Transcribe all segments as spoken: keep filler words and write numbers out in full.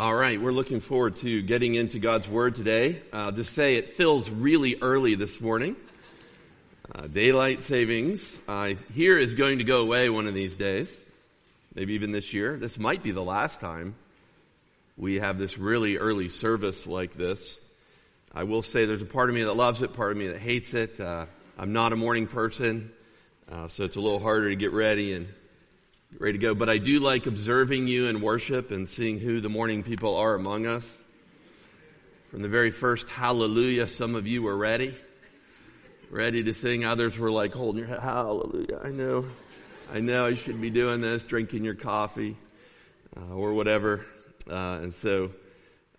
All right, we're looking forward to getting into God's Word today. Uh, to say it feels really early this morning. Uh, daylight savings, I hear, is going to go away one of these days, maybe even this year. This might be the last time we have this really early service like this. I will say there's a part of me that loves it, part of me that hates it. Uh, I'm not a morning person, uh, so it's a little harder to get ready and ready to go, but I do like observing you in worship and seeing who the morning people are among us. From the very first hallelujah, some of you were ready, ready to sing. Others were like holding your head, hallelujah, I know, I know I should be doing this, drinking your coffee uh, or whatever. Uh, and so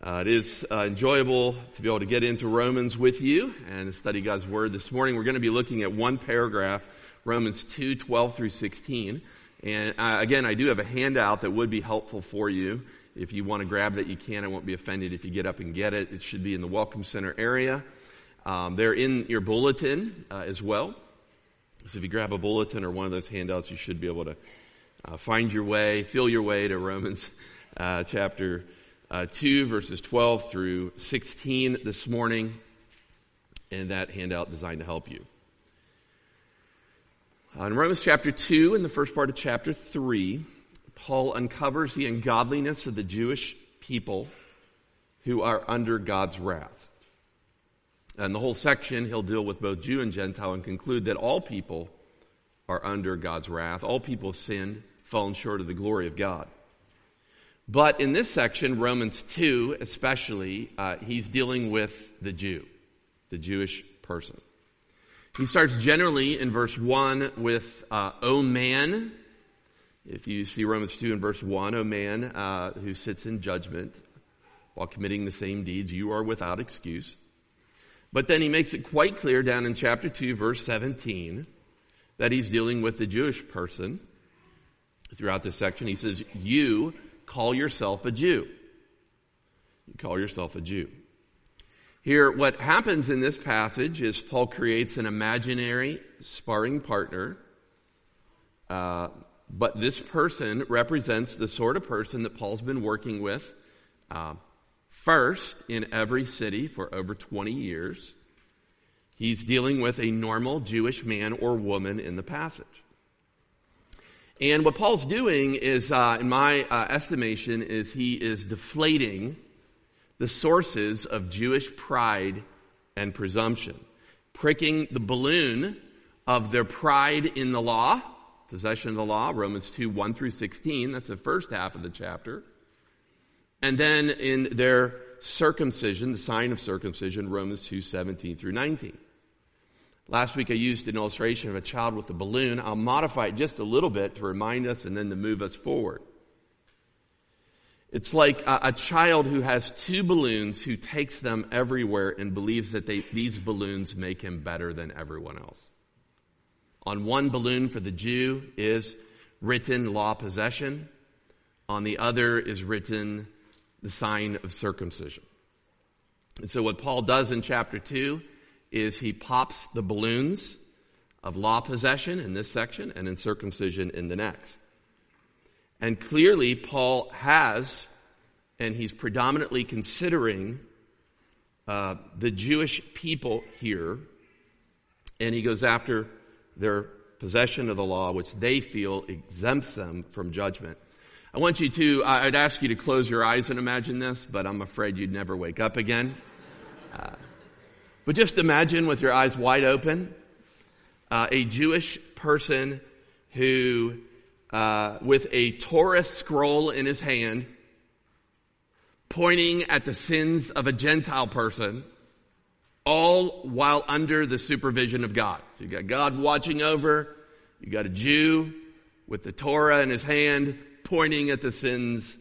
uh, it is uh, enjoyable to be able to get into Romans with you and study God's Word. This morning we're going to be looking at one paragraph, Romans two, twelve through sixteen. And uh, again, I do have a handout that would be helpful for you. If you want to grab it, you can. I won't be offended if you get up and get it. It should be in the Welcome Center area. Um, they're in your bulletin uh, as well. So if you grab a bulletin or one of those handouts, you should be able to uh, find your way, feel your way to Romans uh, chapter uh, two, verses twelve through sixteen this morning. And that handout designed to help you. In Romans chapter two, in the first part of chapter three, Paul uncovers the ungodliness of the Jewish people who are under God's wrath. And the whole section, he'll deal with both Jew and Gentile and conclude that all people are under God's wrath. All people have sinned, fallen short of the glory of God. But in this section, Romans two especially, uh, he's dealing with the Jew, the Jewish person. He starts generally in verse one with, uh, O man, if you see Romans two in verse one, O man uh, who sits in judgment while committing the same deeds, you are without excuse. But then he makes it quite clear down in chapter two, verse seventeen, that he's dealing with the Jewish person. Throughout this section, he says, you call yourself a Jew. You call yourself a Jew. Here, what happens in this passage is Paul creates an imaginary sparring partner, uh, but this person represents the sort of person that Paul's been working with uh, first in every city for over twenty years. He's dealing with a normal Jewish man or woman in the passage. And what Paul's doing is, uh, in my uh, estimation, is he is deflating the sources of Jewish pride and presumption, pricking the balloon of their pride in the law, possession of the law, Romans two, one through sixteen, that's the first half of the chapter, and then in their circumcision, the sign of circumcision, Romans two, seventeen through nineteen. Last week I used an illustration of a child with a balloon. I'll modify it just a little bit to remind us and then to move us forward. It's like a, a child who has two balloons who takes them everywhere and believes that they, these balloons make him better than everyone else. On one balloon for the Jew is written law possession. On the other is written the sign of circumcision. And so what Paul does in chapter two is he pops the balloons of law possession in this section and in circumcision in the next. And clearly, Paul has, and he's predominantly considering uh, the Jewish people here, and he goes after their possession of the law, which they feel exempts them from judgment. I want you to, I'd ask you to close your eyes and imagine this, but I'm afraid you'd never wake up again. Uh, but just imagine with your eyes wide open, uh, a Jewish person who Uh, with a Torah scroll in his hand, pointing at the sins of a Gentile person, all while under the supervision of God. So you got God watching over, you got a Jew with the Torah in his hand, pointing at the sins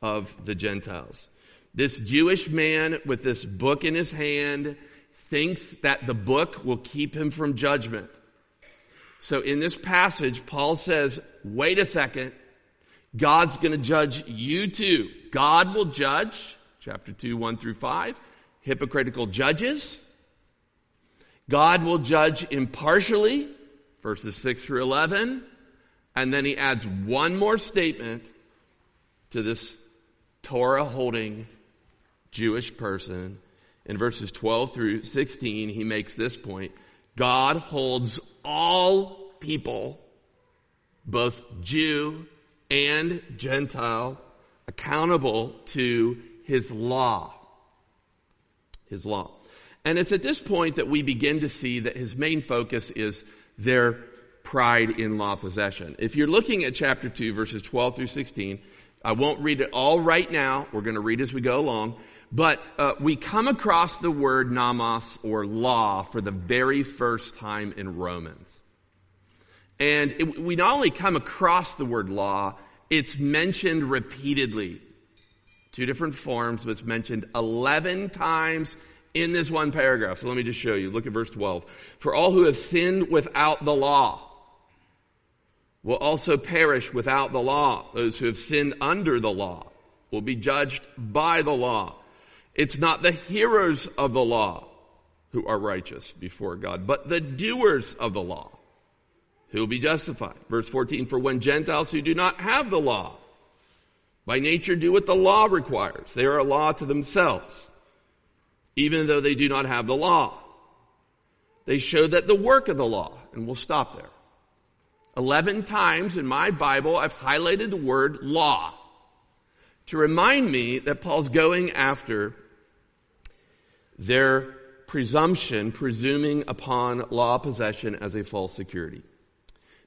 of the Gentiles. This Jewish man with this book in his hand thinks that the book will keep him from judgment. So in this passage, Paul says, wait a second, God's going to judge you too. God will judge, chapter two, one through five, hypocritical judges. God will judge impartially, verses six through eleven. And then he adds one more statement to this Torah-holding Jewish person, in verses twelve through sixteen, he makes this point. God holds all people, both Jew and Gentile, accountable to his law. His law. And it's at this point that we begin to see that his main focus is their pride in law possession. If you're looking at chapter two, verses twelve through sixteen, I won't read it all right now. We're going to read as we go along. But uh, we come across the word nomos, or law, for the very first time in Romans. And it, we not only come across the word law, it's mentioned repeatedly. Two different forms, but it's mentioned eleven times in this one paragraph. So let me just show you. Look at verse twelve. For all who have sinned without the law will also perish without the law. Those who have sinned under the law will be judged by the law. It's not the hearers of the law who are righteous before God, but the doers of the law who will be justified. Verse fourteen, for when Gentiles who do not have the law by nature do what the law requires, they are a law to themselves, even though they do not have the law. They show that the work of the law, and we'll stop there. Eleven times in my Bible, I've highlighted the word law to remind me that Paul's going after their presumption, presuming upon law possession as a false security.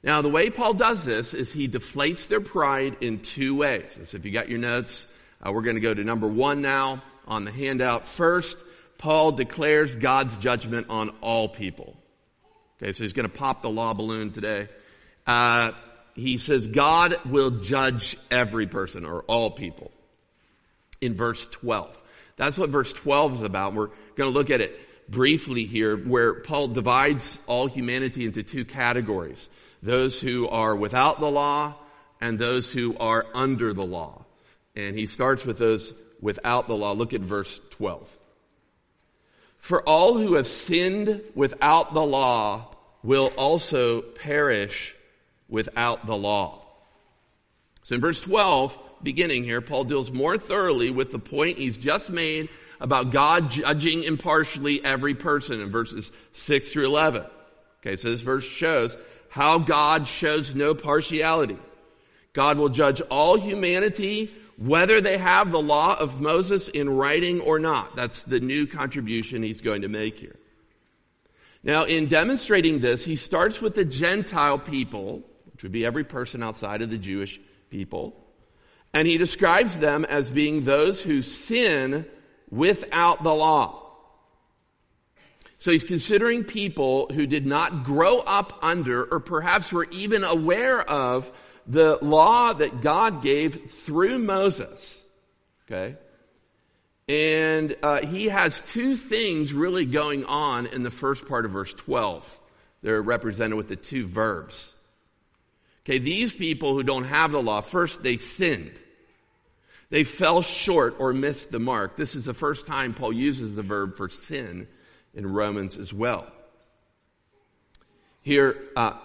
Now, the way Paul does this is he deflates their pride in two ways. So if you got your notes, uh, we're going to go to number one now on the handout. First, Paul declares God's judgment on all people. Okay, so he's going to pop the law balloon today. Uh, He says God will judge every person, or all people, in verse twelve. That's what verse twelve is about. We're going to look at it briefly here, where Paul divides all humanity into two categories. Those who are without the law and those who are under the law. And he starts with those without the law. Look at verse twelve. For all who have sinned without the law will also perish without the law. So in verse twelve, beginning here, Paul deals more thoroughly with the point he's just made about God judging impartially every person in verses six through eleven. Okay, so this verse shows how God shows no partiality. God will judge all humanity, whether they have the law of Moses in writing or not. That's the new contribution he's going to make here. Now, in demonstrating this, he starts with the Gentile people, which would be every person outside of the Jewish people. And he describes them as being those who sin without the law. So he's considering people who did not grow up under, or perhaps were even aware of, the law that God gave through Moses. Okay? And uh, he has two things really going on in the first part of verse twelve. They're represented with the two verbs. Okay, these people who don't have the law, first, they sinned. They fell short or missed the mark. This is the first time Paul uses the verb for sin in Romans as well. Here, uh,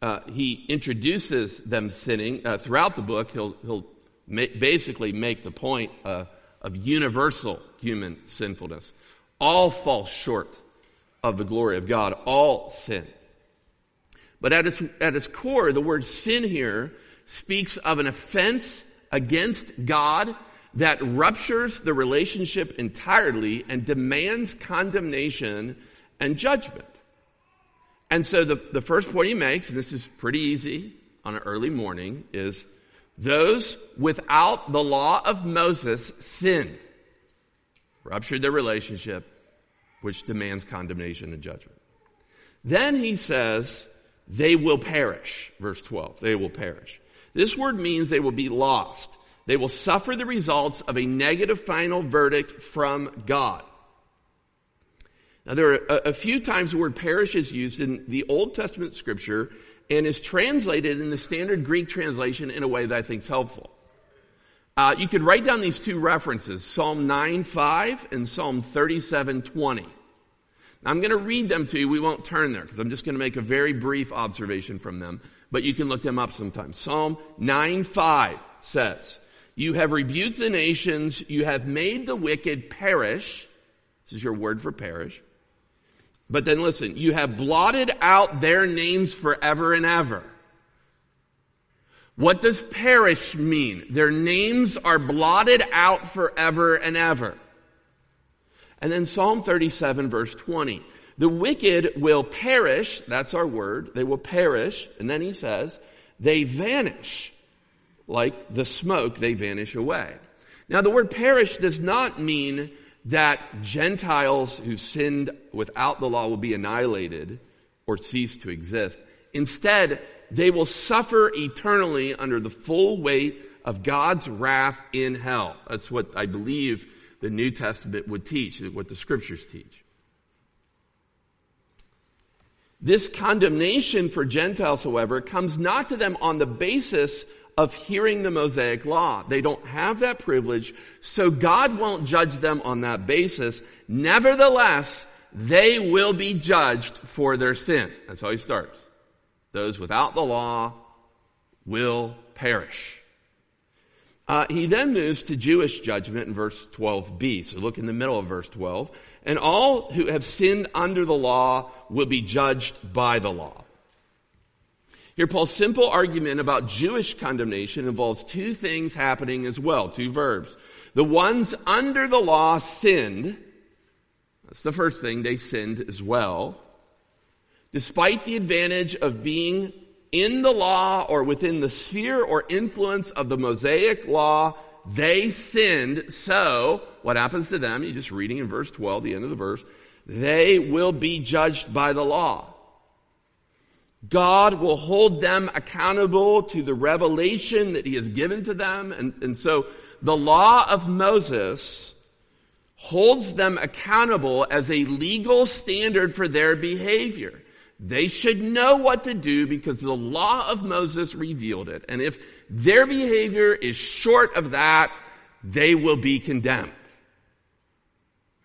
uh, he introduces them sinning. Uh, throughout the book, he'll, he'll ma- basically make the point uh, of universal human sinfulness. All fall short of the glory of God. All sin. But at its, at its core, the word sin here speaks of an offense against God that ruptures the relationship entirely and demands condemnation and judgment. And so the, the first point he makes, and this is pretty easy on an early morning, is those without the law of Moses sinned, ruptured their relationship, which demands condemnation and judgment. Then he says, they will perish. Verse twelve, they will perish. This word means they will be lost. They will suffer the results of a negative final verdict from God. Now, there are a, a few times the word perish is used in the Old Testament scripture, and is translated in the standard Greek translation in a way that I think is helpful. Uh, you could write down these two references, Psalm nine five and Psalm thirty-seven twenty. Now, I'm going to read them to you. We won't turn there because I'm just going to make a very brief observation from them. But you can look them up sometime. Psalm nine five says, You have rebuked the nations. You have made the wicked perish. This is your word for perish. But then listen, you have blotted out their names forever and ever. What does perish mean? Their names are blotted out forever and ever. And then Psalm thirty-seven, verse twenty. The wicked will perish. That's our word. They will perish. And then he says, they vanish. Like the smoke, they vanish away. Now, the word perish does not mean that Gentiles who sinned without the law will be annihilated or cease to exist. Instead, they will suffer eternally under the full weight of God's wrath in hell. That's what I believe the New Testament would teach, what the Scriptures teach. This condemnation for Gentiles, however, comes not to them on the basis of hearing the Mosaic law. They don't have that privilege, so God won't judge them on that basis. Nevertheless, they will be judged for their sin. That's how he starts. Those without the law will perish. Uh, he then moves to Jewish judgment in verse twelve b. So look in the middle of verse twelve. And all who have sinned under the law will be judged by the law. Here, Paul's simple argument about Jewish condemnation involves two things happening as well, two verbs. The ones under the law sinned. That's the first thing, they sinned as well. Despite the advantage of being in the law or within the sphere or influence of the Mosaic law, they sinned. So, what happens to them? You're just reading in verse twelve, the end of the verse. They will be judged by the law. God will hold them accountable to the revelation that he has given to them. And, and so the law of Moses holds them accountable as a legal standard for their behavior. They should know what to do because the law of Moses revealed it. And if their behavior is short of that, they will be condemned.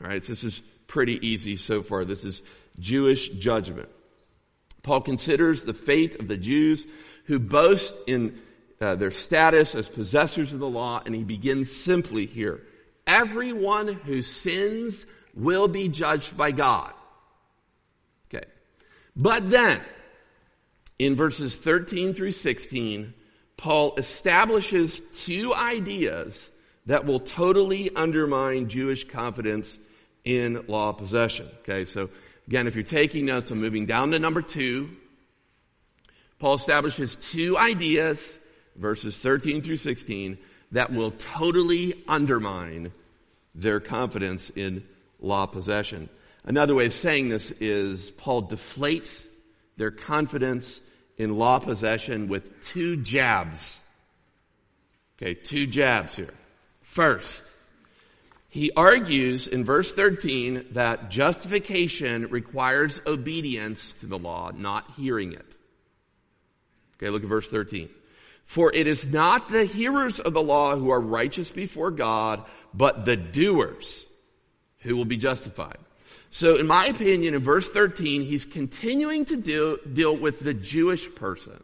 All right, so this is pretty easy so far. This is Jewish judgment. Paul considers the fate of the Jews who boast in uh, their status as possessors of the law, and he begins simply here. Everyone who sins will be judged by God. Okay. But then, in verses thirteen through sixteen, Paul establishes two ideas that will totally undermine Jewish confidence in law possession. Okay, so again, if you're taking notes, I'm moving down to number two. Paul establishes two ideas, verses thirteen through sixteen, that will totally undermine their confidence in law possession. Another way of saying this is Paul deflates their confidence in law possession with two jabs. Okay, two jabs here. First, he argues in verse thirteen that justification requires obedience to the law, not hearing it. Okay, look at verse thirteen. For it is not the hearers of the law who are righteous before God, but the doers who will be justified. So in my opinion, in verse thirteen, he's continuing to deal, deal with the Jewish person.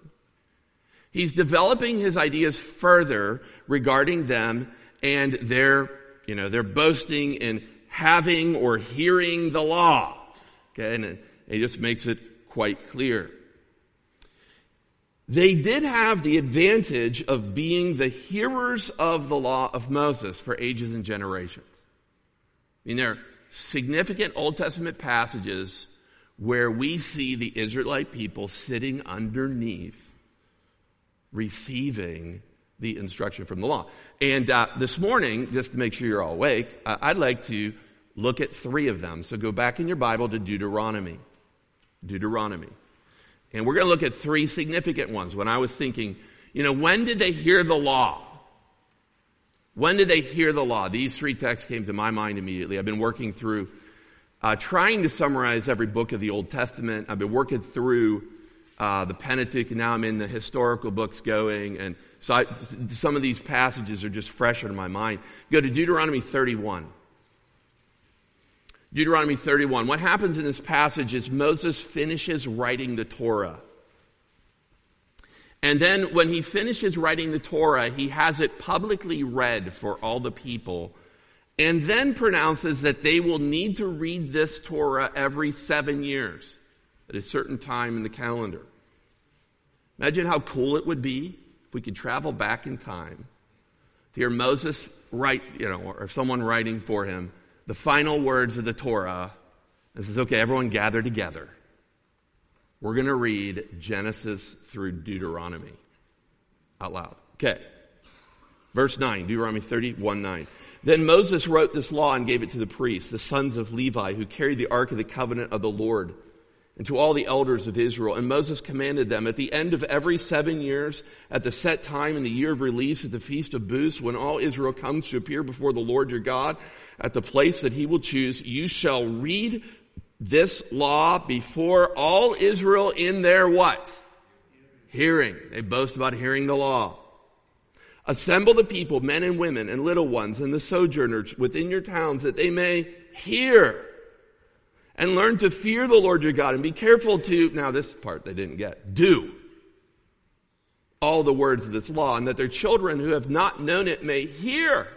He's developing his ideas further regarding them and their You know, they're boasting in having or hearing the law. Okay, and it just makes it quite clear. They did have the advantage of being the hearers of the law of Moses for ages and generations. I mean, there are significant Old Testament passages where we see the Israelite people sitting underneath, receiving the instruction from the law. And uh, this morning, just to make sure you're all awake, uh, I'd like to look at three of them. So go back in your Bible to Deuteronomy. Deuteronomy. And we're going to look at three significant ones. When I was thinking, you know, when did they hear the law? When did they hear the law? These three texts came to my mind immediately. I've been working through, uh, trying to summarize every book of the Old Testament. I've been working through uh, the Pentateuch, and now I'm in the historical books going, and So I, some of these passages are just fresher in my mind. Go to Deuteronomy thirty-one. Deuteronomy thirty-one. What happens in this passage is Moses finishes writing the Torah. And then when he finishes writing the Torah, he has it publicly read for all the people, and then pronounces that they will need to read this Torah every seven years at a certain time in the calendar. Imagine how cool it would be if we could travel back in time to hear Moses write, you know, or someone writing for him, the final words of the Torah. This is, okay, everyone gather together. We're going to read Genesis through Deuteronomy out loud. Okay. Verse nine, Deuteronomy thirty-one nine. Then Moses wrote this law and gave it to the priests, the sons of Levi, who carried the ark of the covenant of the Lord, and to all the elders of Israel. And Moses commanded them, at the end of every seven years, at the set time in the year of release, at the Feast of Booths, when all Israel comes to appear before the Lord your God, at the place that he will choose, you shall read this law before all Israel in their what? Hearing. They boast about hearing the law. Assemble the people, men and women, and little ones, and the sojourners within your towns, that they may hear and learn to fear the Lord your God, and be careful to, now this part they didn't get, do all the words of this law, and that their children who have not known it may hear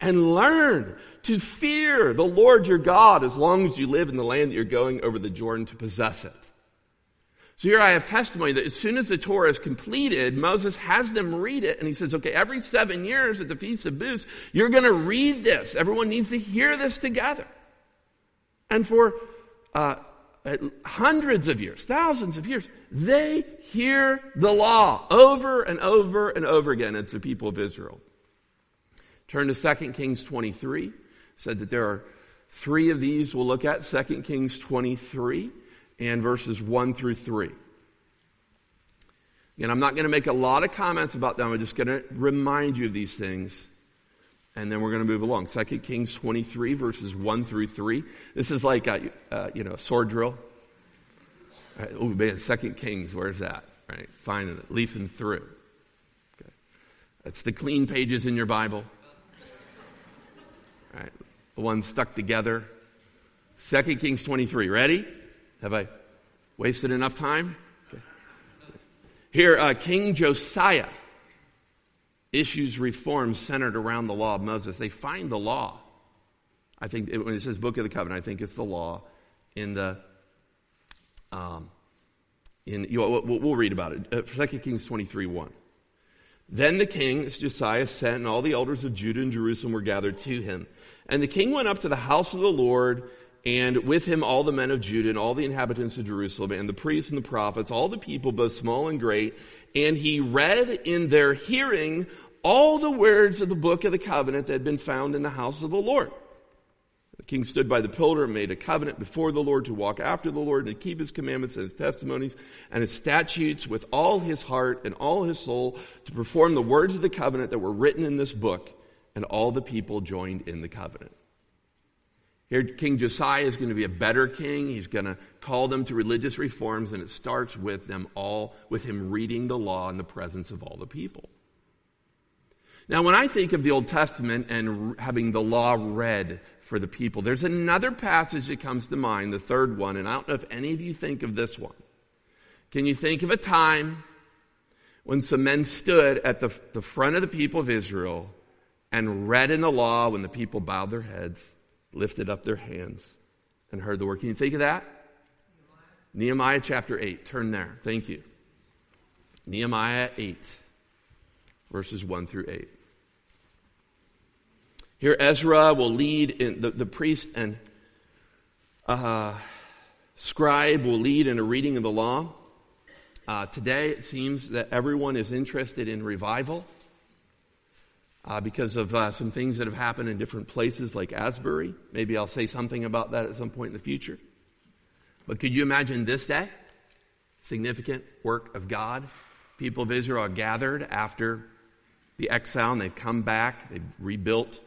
and learn to fear the Lord your God as long as you live in the land that you're going over the Jordan to possess it. So here I have testimony that as soon as the Torah is completed, Moses has them read it, and he says, okay, every seven years at the Feast of Booths, you're going to read this. Everyone needs to hear this together. And for uh, hundreds of years, thousands of years, they hear the law over and over and over again. It's the people of Israel. Turn to Second Kings twenty-three. It said that there are three of these we'll look at. Second Kings twenty-three. And verses one through three. Again, I'm not going to make a lot of comments about them. I'm just going to remind you of these things. And then we're going to move along. Second Kings twenty-three, verses one through three. This is like a, uh, you know, a sword drill. All right, oh, man, Second Kings, where's that? All right, finding it, leafing through. Okay. That's the clean pages in your Bible. All right, the ones stuck together. Second Kings twenty-three, ready? Have I wasted enough time? Okay. Here, uh, King Josiah issues reforms centered around the law of Moses. They find the law. I think it, when it says Book of the Covenant, I think it's the law in the. Um, in you know, we'll, we'll read about it. Uh, Second Kings twenty-three one. Then the king, this Josiah, sent, and all the elders of Judah and Jerusalem were gathered to him. And the king went up to the house of the Lord, and with him all the men of Judah and all the inhabitants of Jerusalem and the priests and the prophets, all the people, both small and great. And he read in their hearing all the words of the book of the covenant that had been found in the house of the Lord. The king stood by the pillar and made a covenant before the Lord to walk after the Lord and to keep his commandments and his testimonies and his statutes with all his heart and all his soul, to perform the words of the covenant that were written in this book. And all the people joined in the covenant. Here, King Josiah is going to be a better king. He's going to call them to religious reforms, and it starts with them all, with him reading the law in the presence of all the people. Now, when I think of the Old Testament and having the law read for the people, there's another passage that comes to mind, the third one, and I don't know if any of you think of this one. Can you think of a time when some men stood at the, the front of the people of Israel and read in the law when the people bowed their heads, lifted up their hands, and heard the word? Can you think of that? Nehemiah, Nehemiah chapter eight. Turn there. Thank you. Nehemiah eight, verses one through eight. Here Ezra will lead, in, the, the priest and uh, scribe will lead in a reading of the law. Uh, today it seems that everyone is interested in revival. Uh, because of uh, some things that have happened in different places like Asbury. Maybe I'll say something about that at some point in the future. But could you imagine this day? Significant work of God. People of Israel are gathered after the exile, and they've come back. They've rebuilt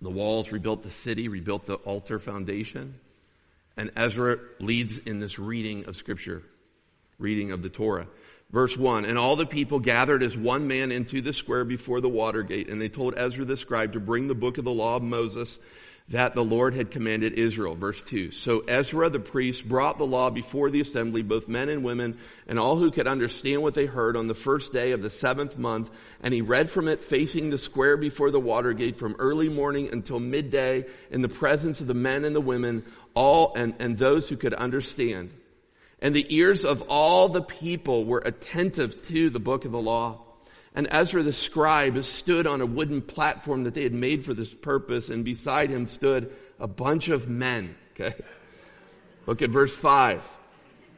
the walls, rebuilt the city, rebuilt the altar foundation. And Ezra leads in this reading of Scripture, reading of the Torah. Verse one, and all the people gathered as one man into the square before the water gate, and they told Ezra the scribe to bring the book of the law of Moses that the Lord had commanded Israel. Verse two, so Ezra the priest brought the law before the assembly, both men and women, and all who could understand what they heard on the first day of the seventh month, and he read from it facing the square before the water gate from early morning until midday in the presence of the men and the women, all and, and those who could understand. And the ears of all the people were attentive to the book of the law. And Ezra the scribe stood on a wooden platform that they had made for this purpose, and beside him stood a bunch of men. Okay. Look at verse five.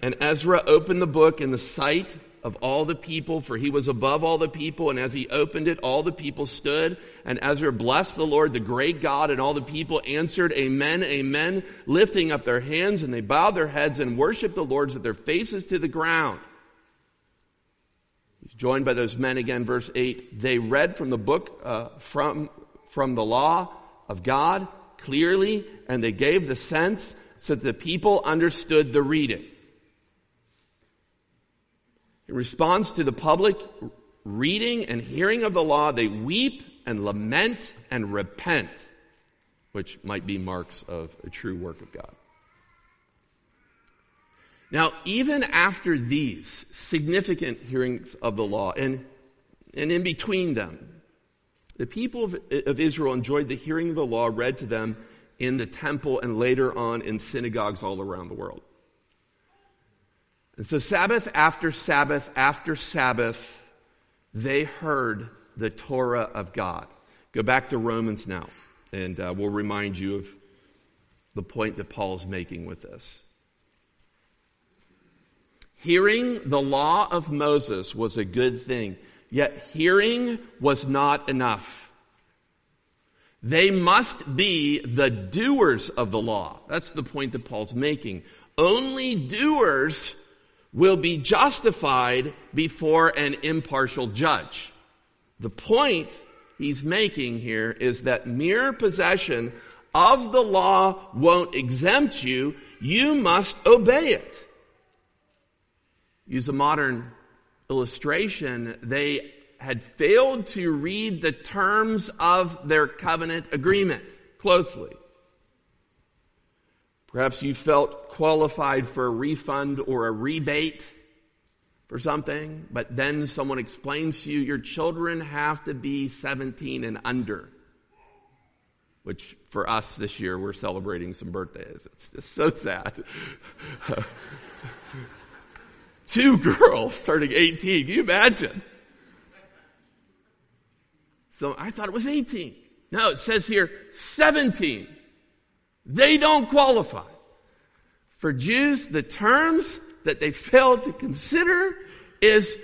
And Ezra opened the book in the sight of all the people, for he was above all the people, and as he opened it, all the people stood. And Ezra blessed the Lord, the great God, and all the people answered, Amen, Amen, lifting up their hands, and they bowed their heads and worshiped the Lord with their faces to the ground. Joined by those men again, verse eight, they read from the book, uh, from, from the law of God clearly, and they gave the sense so that the people understood the reading. In response to the public reading and hearing of the law, they weep and lament and repent, which might be marks of a true work of God. Now, even after these significant hearings of the law, and, and in between them, the people of, of Israel enjoyed the hearing of the law read to them in the temple and later on in synagogues all around the world. And so Sabbath after Sabbath after Sabbath, they heard the Torah of God. Go back to Romans now, and uh, we'll remind you of the point that Paul's making with this. Hearing the law of Moses was a good thing, yet hearing was not enough. They must be the doers of the law. That's the point that Paul's making. Only doers will be justified before an impartial judge. The point he's making here is that mere possession of the law won't exempt you. You must obey it. Use a modern illustration, they had failed to read the terms of their covenant agreement closely. Perhaps you felt qualified for a refund or a rebate for something, but then someone explains to you your children have to be seventeen and under, which for us this year, we're celebrating some birthdays. It's just so sad. Two girls turning eighteen. Can you imagine? So I thought it was eighteen. No, it says here seventeen. They don't qualify. For Jews, the terms that they fail to consider is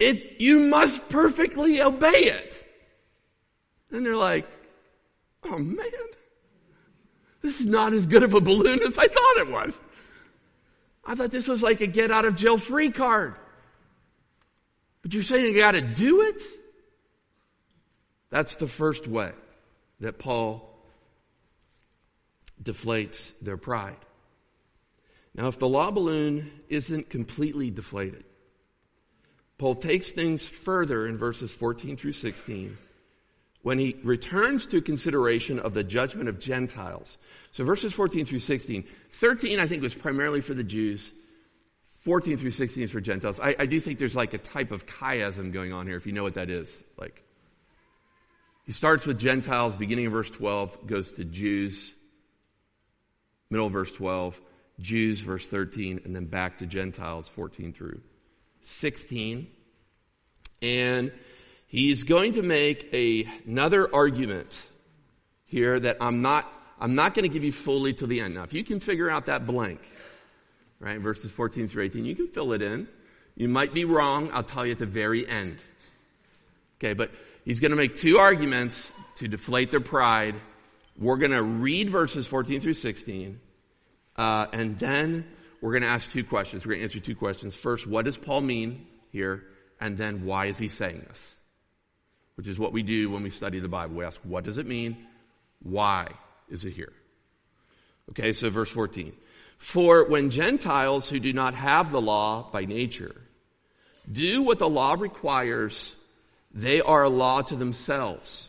it you must perfectly obey it. And they're like, oh man, this is not as good of a balloon as I thought it was. I thought this was like a get-out-of-jail-free card. But you're saying you got to do it? That's the first way that Paul deflates their pride. Now, if the law balloon isn't completely deflated, Paul takes things further in verses fourteen through sixteen when he returns to consideration of the judgment of Gentiles. So verses fourteen through sixteen, thirteen I think was primarily for the Jews, fourteen through sixteen is for Gentiles. I, I do think there's like a type of chiasm going on here, if you know what that is. Like, he starts with Gentiles, beginning of verse twelve, goes to Jews, middle of verse twelve, Jews, verse thirteen, and then back to Gentiles, fourteen through sixteen. And he's going to make a, another argument here that I'm not, I'm not going to give you fully till the end. Now, if you can figure out that blank, right, verses fourteen through eighteen, you can fill it in. You might be wrong. I'll tell you at the very end. Okay, but he's going to make two arguments to deflate their pride. We're going to read verses fourteen through sixteen, uh, and then we're going to ask two questions. We're going to answer two questions. First, what does Paul mean here? And then why is he saying this? Which is what we do when we study the Bible. We ask, what does it mean? Why is it here? Okay, so verse fourteen. For when Gentiles who do not have the law by nature do what the law requires, they are a law to themselves,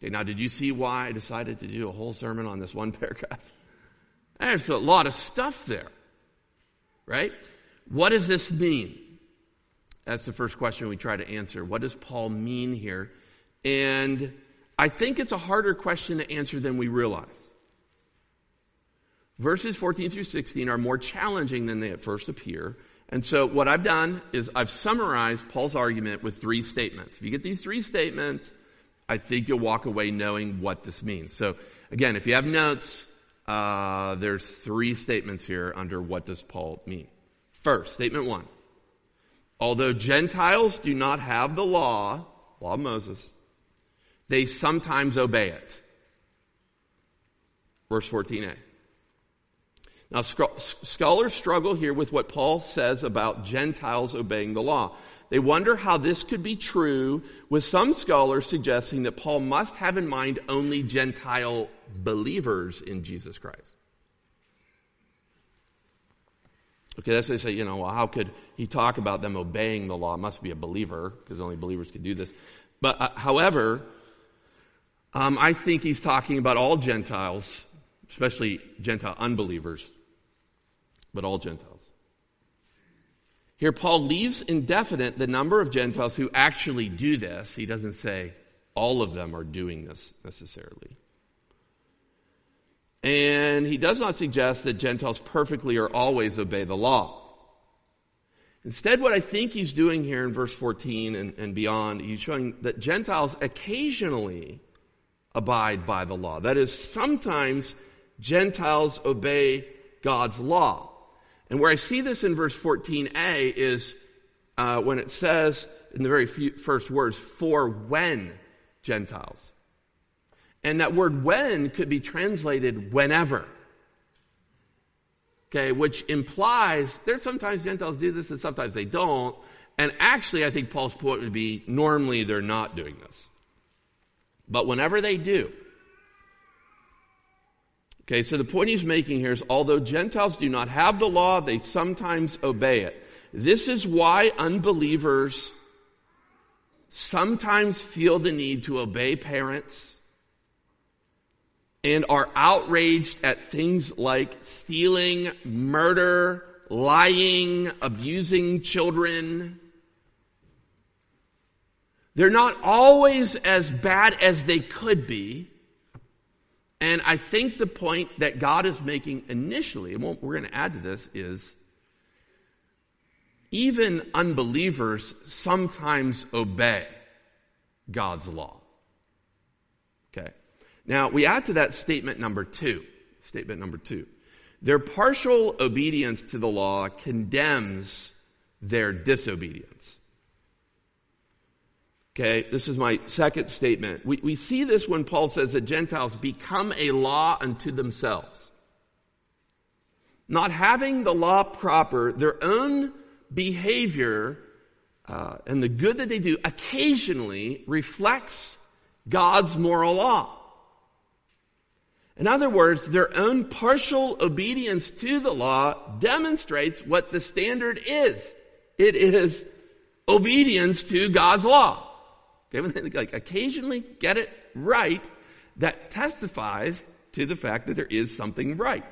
Okay, now did you see why I decided to do a whole sermon on this one paragraph? There's a lot of stuff there, right? What does this mean? That's the first question we try to answer. What does Paul mean here? And I think it's a harder question to answer than we realize. Verses fourteen through sixteen are more challenging than they at first appear. And so what I've done is I've summarized Paul's argument with three statements. If you get these three statements, I think you'll walk away knowing what this means. So again, if you have notes, uh, there's three statements here under what does Paul mean. First, statement one. Although Gentiles do not have the law, law of Moses, they sometimes obey it. Verse fourteen a. Now, scholars struggle here with what Paul says about Gentiles obeying the law. They wonder how this could be true, with some scholars suggesting that Paul must have in mind only Gentile believers in Jesus Christ. Okay, that's why they say, you know, well, how could he talk about them obeying the law? It must be a believer, because only believers could do this. But, uh, however, um, I think he's talking about all Gentiles, especially Gentile unbelievers. But all Gentiles. Here Paul leaves indefinite the number of Gentiles who actually do this. He doesn't say all of them are doing this necessarily. And he does not suggest that Gentiles perfectly or always obey the law. Instead, what I think he's doing here in verse fourteen and, and beyond, he's showing that Gentiles occasionally abide by the law. That is, sometimes Gentiles obey God's law. And where I see this in verse fourteen a is uh, when it says, in the very few, first words, for when Gentiles. And that word when could be translated whenever. Okay, which implies there's sometimes Gentiles do this and sometimes they don't. And actually, I think Paul's point would be normally they're not doing this. But whenever they do. Okay, so the point he's making here is although Gentiles do not have the law, they sometimes obey it. This is why unbelievers sometimes feel the need to obey parents and are outraged at things like stealing, murder, lying, abusing children. They're not always as bad as they could be. And I think the point that God is making initially, and what we're going to add to this, is even unbelievers sometimes obey God's law. Okay? Now, we add to that statement number two. Statement number two. Their partial obedience to the law condemns their disobedience. Okay, this is my second statement. We, we see this when Paul says that Gentiles become a law unto themselves. Not having the law proper, their own behavior uh, and the good that they do occasionally reflects God's moral law. In other words, their own partial obedience to the law demonstrates what the standard is. It is obedience to God's law. Like occasionally get it right, that testifies to the fact that there is something right.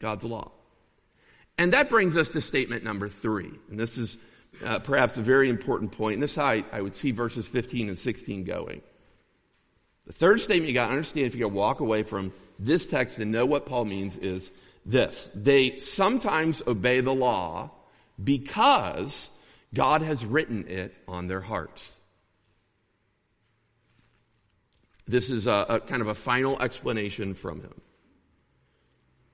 God's law. And that brings us to statement number three. And this is uh, perhaps a very important point. And this is how I, I would see verses fifteen and sixteen going. The third statement you got to understand if you got to walk away from this text and know what Paul means is this. They sometimes obey the law because God has written it on their hearts. This is a, a kind of a final explanation from him.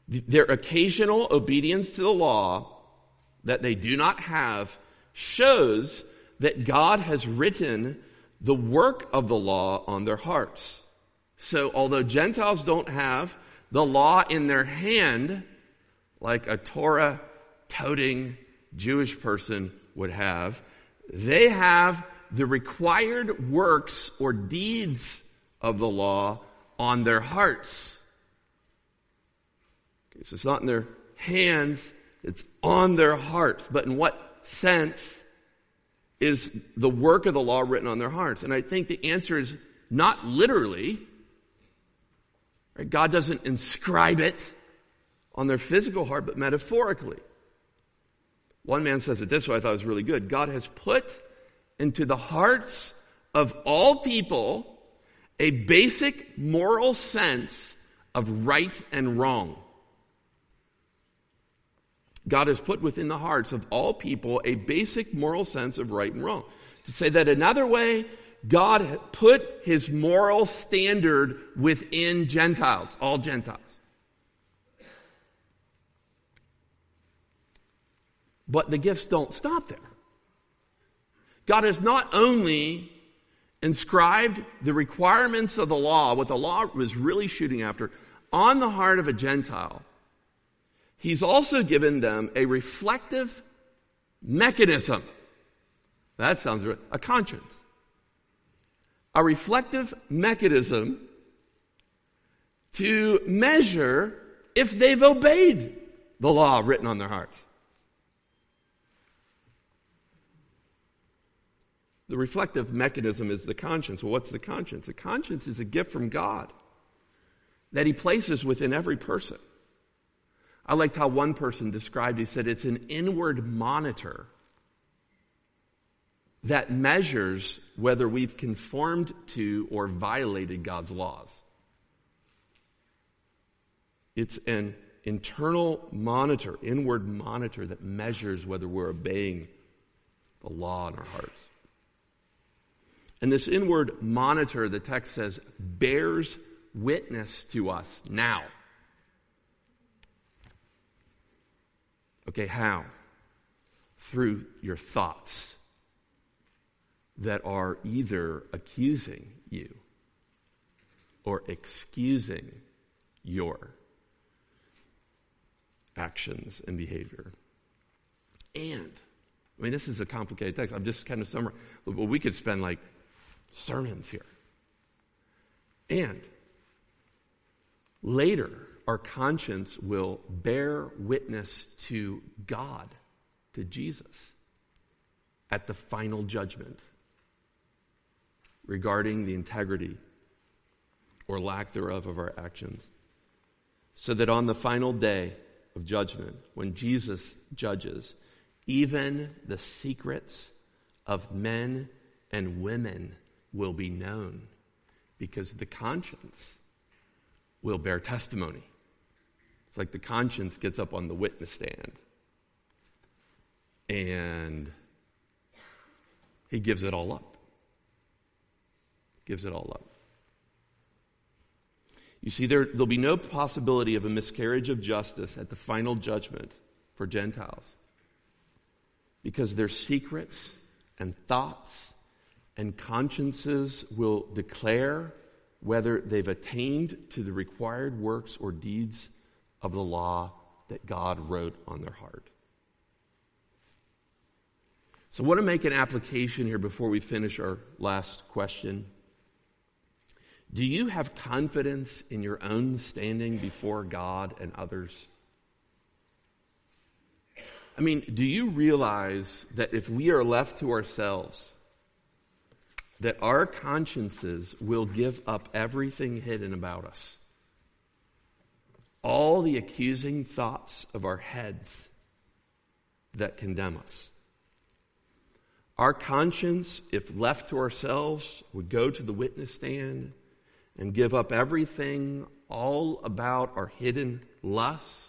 Their occasional obedience to the law that they do not have shows that God has written the work of the law on their hearts. So although Gentiles don't have the law in their hand like a Torah-toting Jewish person would have, they have the required works or deeds of the law on their hearts. Okay, so it's not in their hands, it's on their hearts. But in what sense is the work of the law written on their hearts? And I think the answer is not literally. Right? God doesn't inscribe it on their physical heart, but metaphorically. One man says it this way, I thought it was really good. God has put into the hearts of all people a basic moral sense of right and wrong. God has put within the hearts of all people a basic moral sense of right and wrong. To say that another way, God put his moral standard within Gentiles, all Gentiles. But the gifts don't stop there. God has not only inscribed the requirements of the law, what the law was really shooting after, on the heart of a Gentile. He's also given them a reflective mechanism. That sounds right. A conscience. A reflective mechanism to measure if they've obeyed the law written on their hearts. The reflective mechanism is the conscience. Well, what's the conscience? The conscience is a gift from God that he places within every person. I liked how one person described, he said, it's an inward monitor that measures whether we've conformed to or violated God's laws. It's an internal monitor, inward monitor that measures whether we're obeying the law in our hearts. And this inward monitor, the text says, bears witness to us now. Okay, how? Through your thoughts that are either accusing you or excusing your actions and behavior. And, I mean, this is a complicated text. I'm just kind of summarizing. Well, we could spend like sermons here. And later, our conscience will bear witness to God, to Jesus, at the final judgment regarding the integrity or lack thereof of our actions. So that on the final day of judgment, when Jesus judges, even the secrets of men and women will be known, because the conscience will bear testimony. It's like the conscience gets up on the witness stand and he gives it all up. Gives it all up. You see, there, there'll be no possibility of a miscarriage of justice at the final judgment for Gentiles, because their secrets and thoughts and consciences will declare whether they've attained to the required works or deeds of the law that God wrote on their heart. So I want to make an application here before we finish our last question. Do you have confidence in your own standing before God and others? I mean, do you realize that if we are left to ourselves, that our consciences will give up everything hidden about us? All the accusing thoughts of our heads that condemn us. Our conscience, if left to ourselves, would go to the witness stand and give up everything all about our hidden lusts,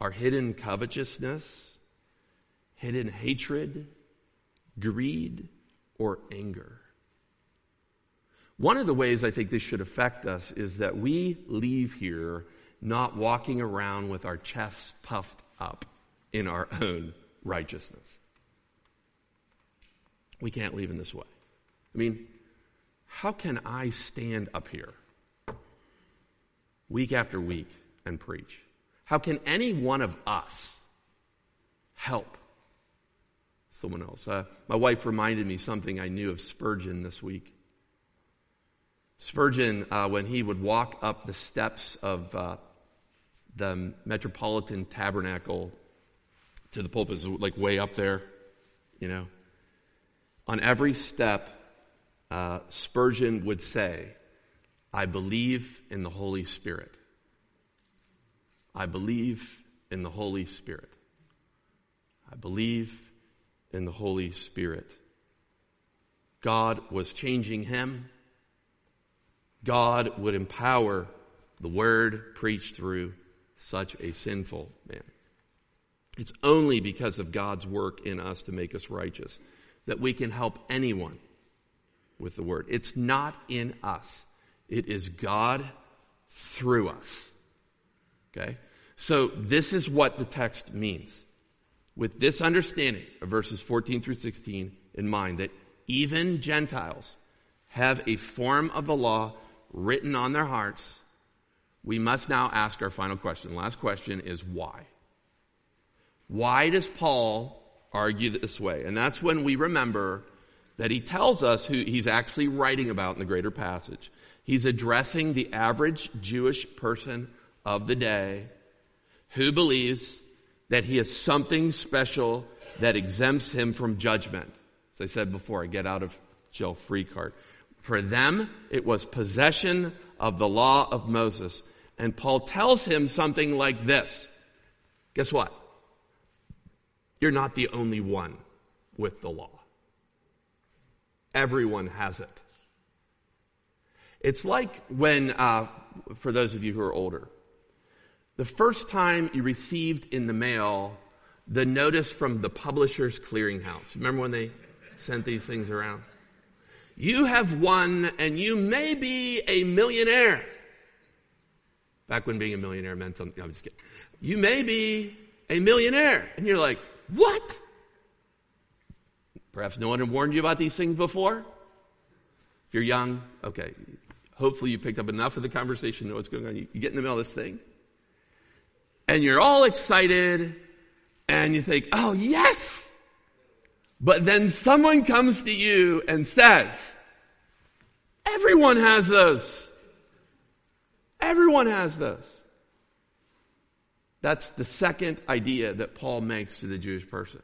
our hidden covetousness, hidden hatred, greed, or anger. One of the ways I think this should affect us is that we leave here not walking around with our chests puffed up in our own righteousness. We can't leave in this way. I mean, how can I stand up here week after week and preach? How can any one of us help someone else? Uh, my wife reminded me something I knew of Spurgeon this week. Spurgeon, uh, when he would walk up the steps of uh, the Metropolitan Tabernacle to the pulpit, is like way up there, you know. On every step, uh, Spurgeon would say, I believe in the Holy Spirit. I believe in the Holy Spirit. I believe in the Holy Spirit. God was changing him. God would empower the word preached through such a sinful man. It's only because of God's work in us to make us righteous that we can help anyone with the word. It's not in us. It is God through us. Okay? So this is what the text means. With this understanding of verses fourteen through sixteen in mind, that even Gentiles have a form of the law written on their hearts, we must now ask our final question. Last question is why? Why does Paul argue this way? And that's when we remember that he tells us who he's actually writing about in the greater passage. He's addressing the average Jewish person of the day who believes that he has something special that exempts him from judgment. As I said before, a get out of jail free card. For them, it was possession of the law of Moses. And Paul tells him something like this. Guess what? You're not the only one with the law. Everyone has it. It's like when, uh, for those of you who are older, the first time you received in the mail the notice from the Publisher's Clearinghouse. Remember when they sent these things around? You have won, and you may be a millionaire. Back when being a millionaire meant something. No, I'm just kidding. You may be a millionaire. And you're like, what? Perhaps no one had warned you about these things before. If you're young, okay. Hopefully you picked up enough of the conversation to know what's going on. You get in the middle of this thing, and you're all excited, and you think, oh, yes! But then someone comes to you and says, everyone has those. Everyone has those. That's the second idea that Paul makes to the Jewish person.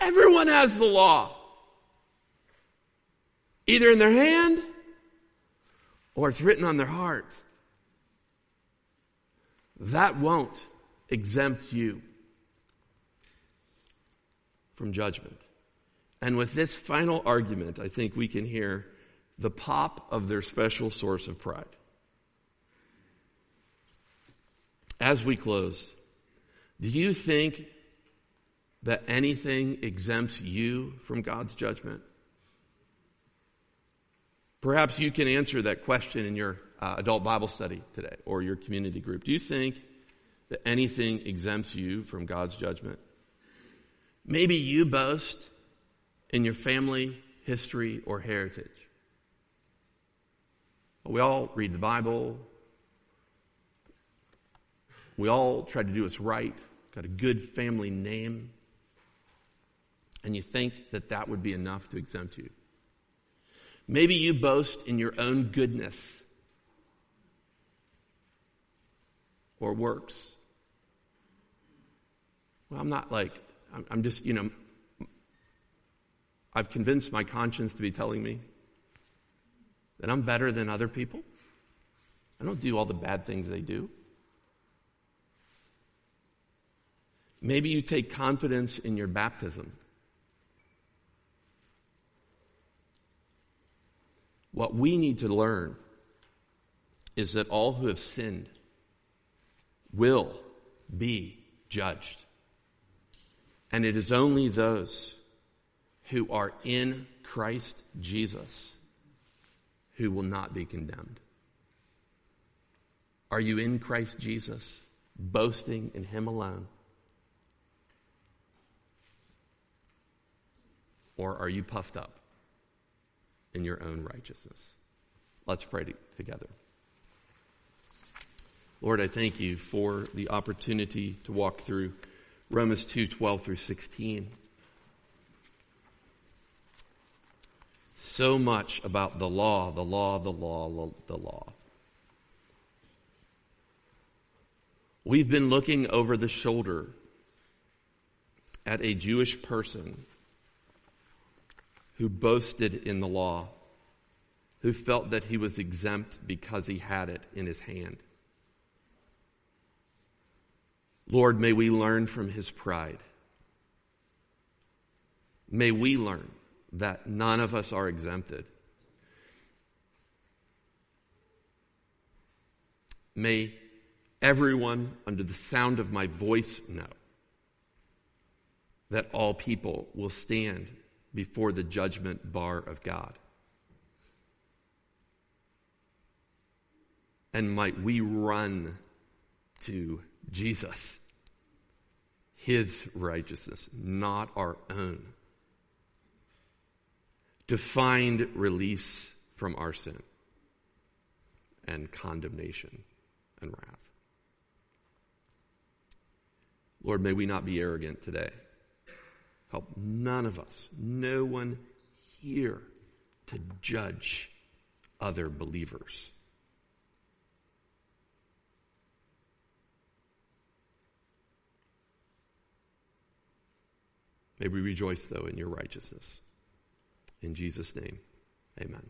Everyone has the law. Either in their hand or it's written on their heart. That won't exempt you from judgment. And with this final argument, I think we can hear the pop of their special source of pride. As we close, do you think that anything exempts you from God's judgment? Perhaps you can answer that question in your uh, adult Bible study today or your community group. Do you think that anything exempts you from God's judgment? Maybe you boast in your family history or heritage. We all read the Bible. We all try to do what's right. Got a good family name. And you think that that would be enough to exempt you. Maybe you boast in your own goodness or works. Well, I'm not like... I'm just, you know, I've convinced my conscience to be telling me that I'm better than other people. I don't do all the bad things they do. Maybe you take confidence in your baptism. What we need to learn is that all who have sinned will be judged. And it is only those who are in Christ Jesus who will not be condemned. Are you in Christ Jesus, boasting in Him alone? Or are you puffed up in your own righteousness. Let's pray to, together. Lord, I thank you for the opportunity to walk through Romans two, twelve through sixteen. So much about the law, the law, the law, the law. We've been looking over the shoulder at a Jewish person who boasted in the law, who felt that he was exempt because he had it in his hand. Lord, may we learn from his pride. May we learn that none of us are exempted. May everyone under the sound of my voice know that all people will stand before the judgment bar of God. And might we run to Jesus, his righteousness, not our own, to find release from our sin and condemnation and wrath. Lord, may we not be arrogant today. Help none of us, no one here, to judge other believers. May we rejoice, though, in your righteousness. In Jesus' name, amen.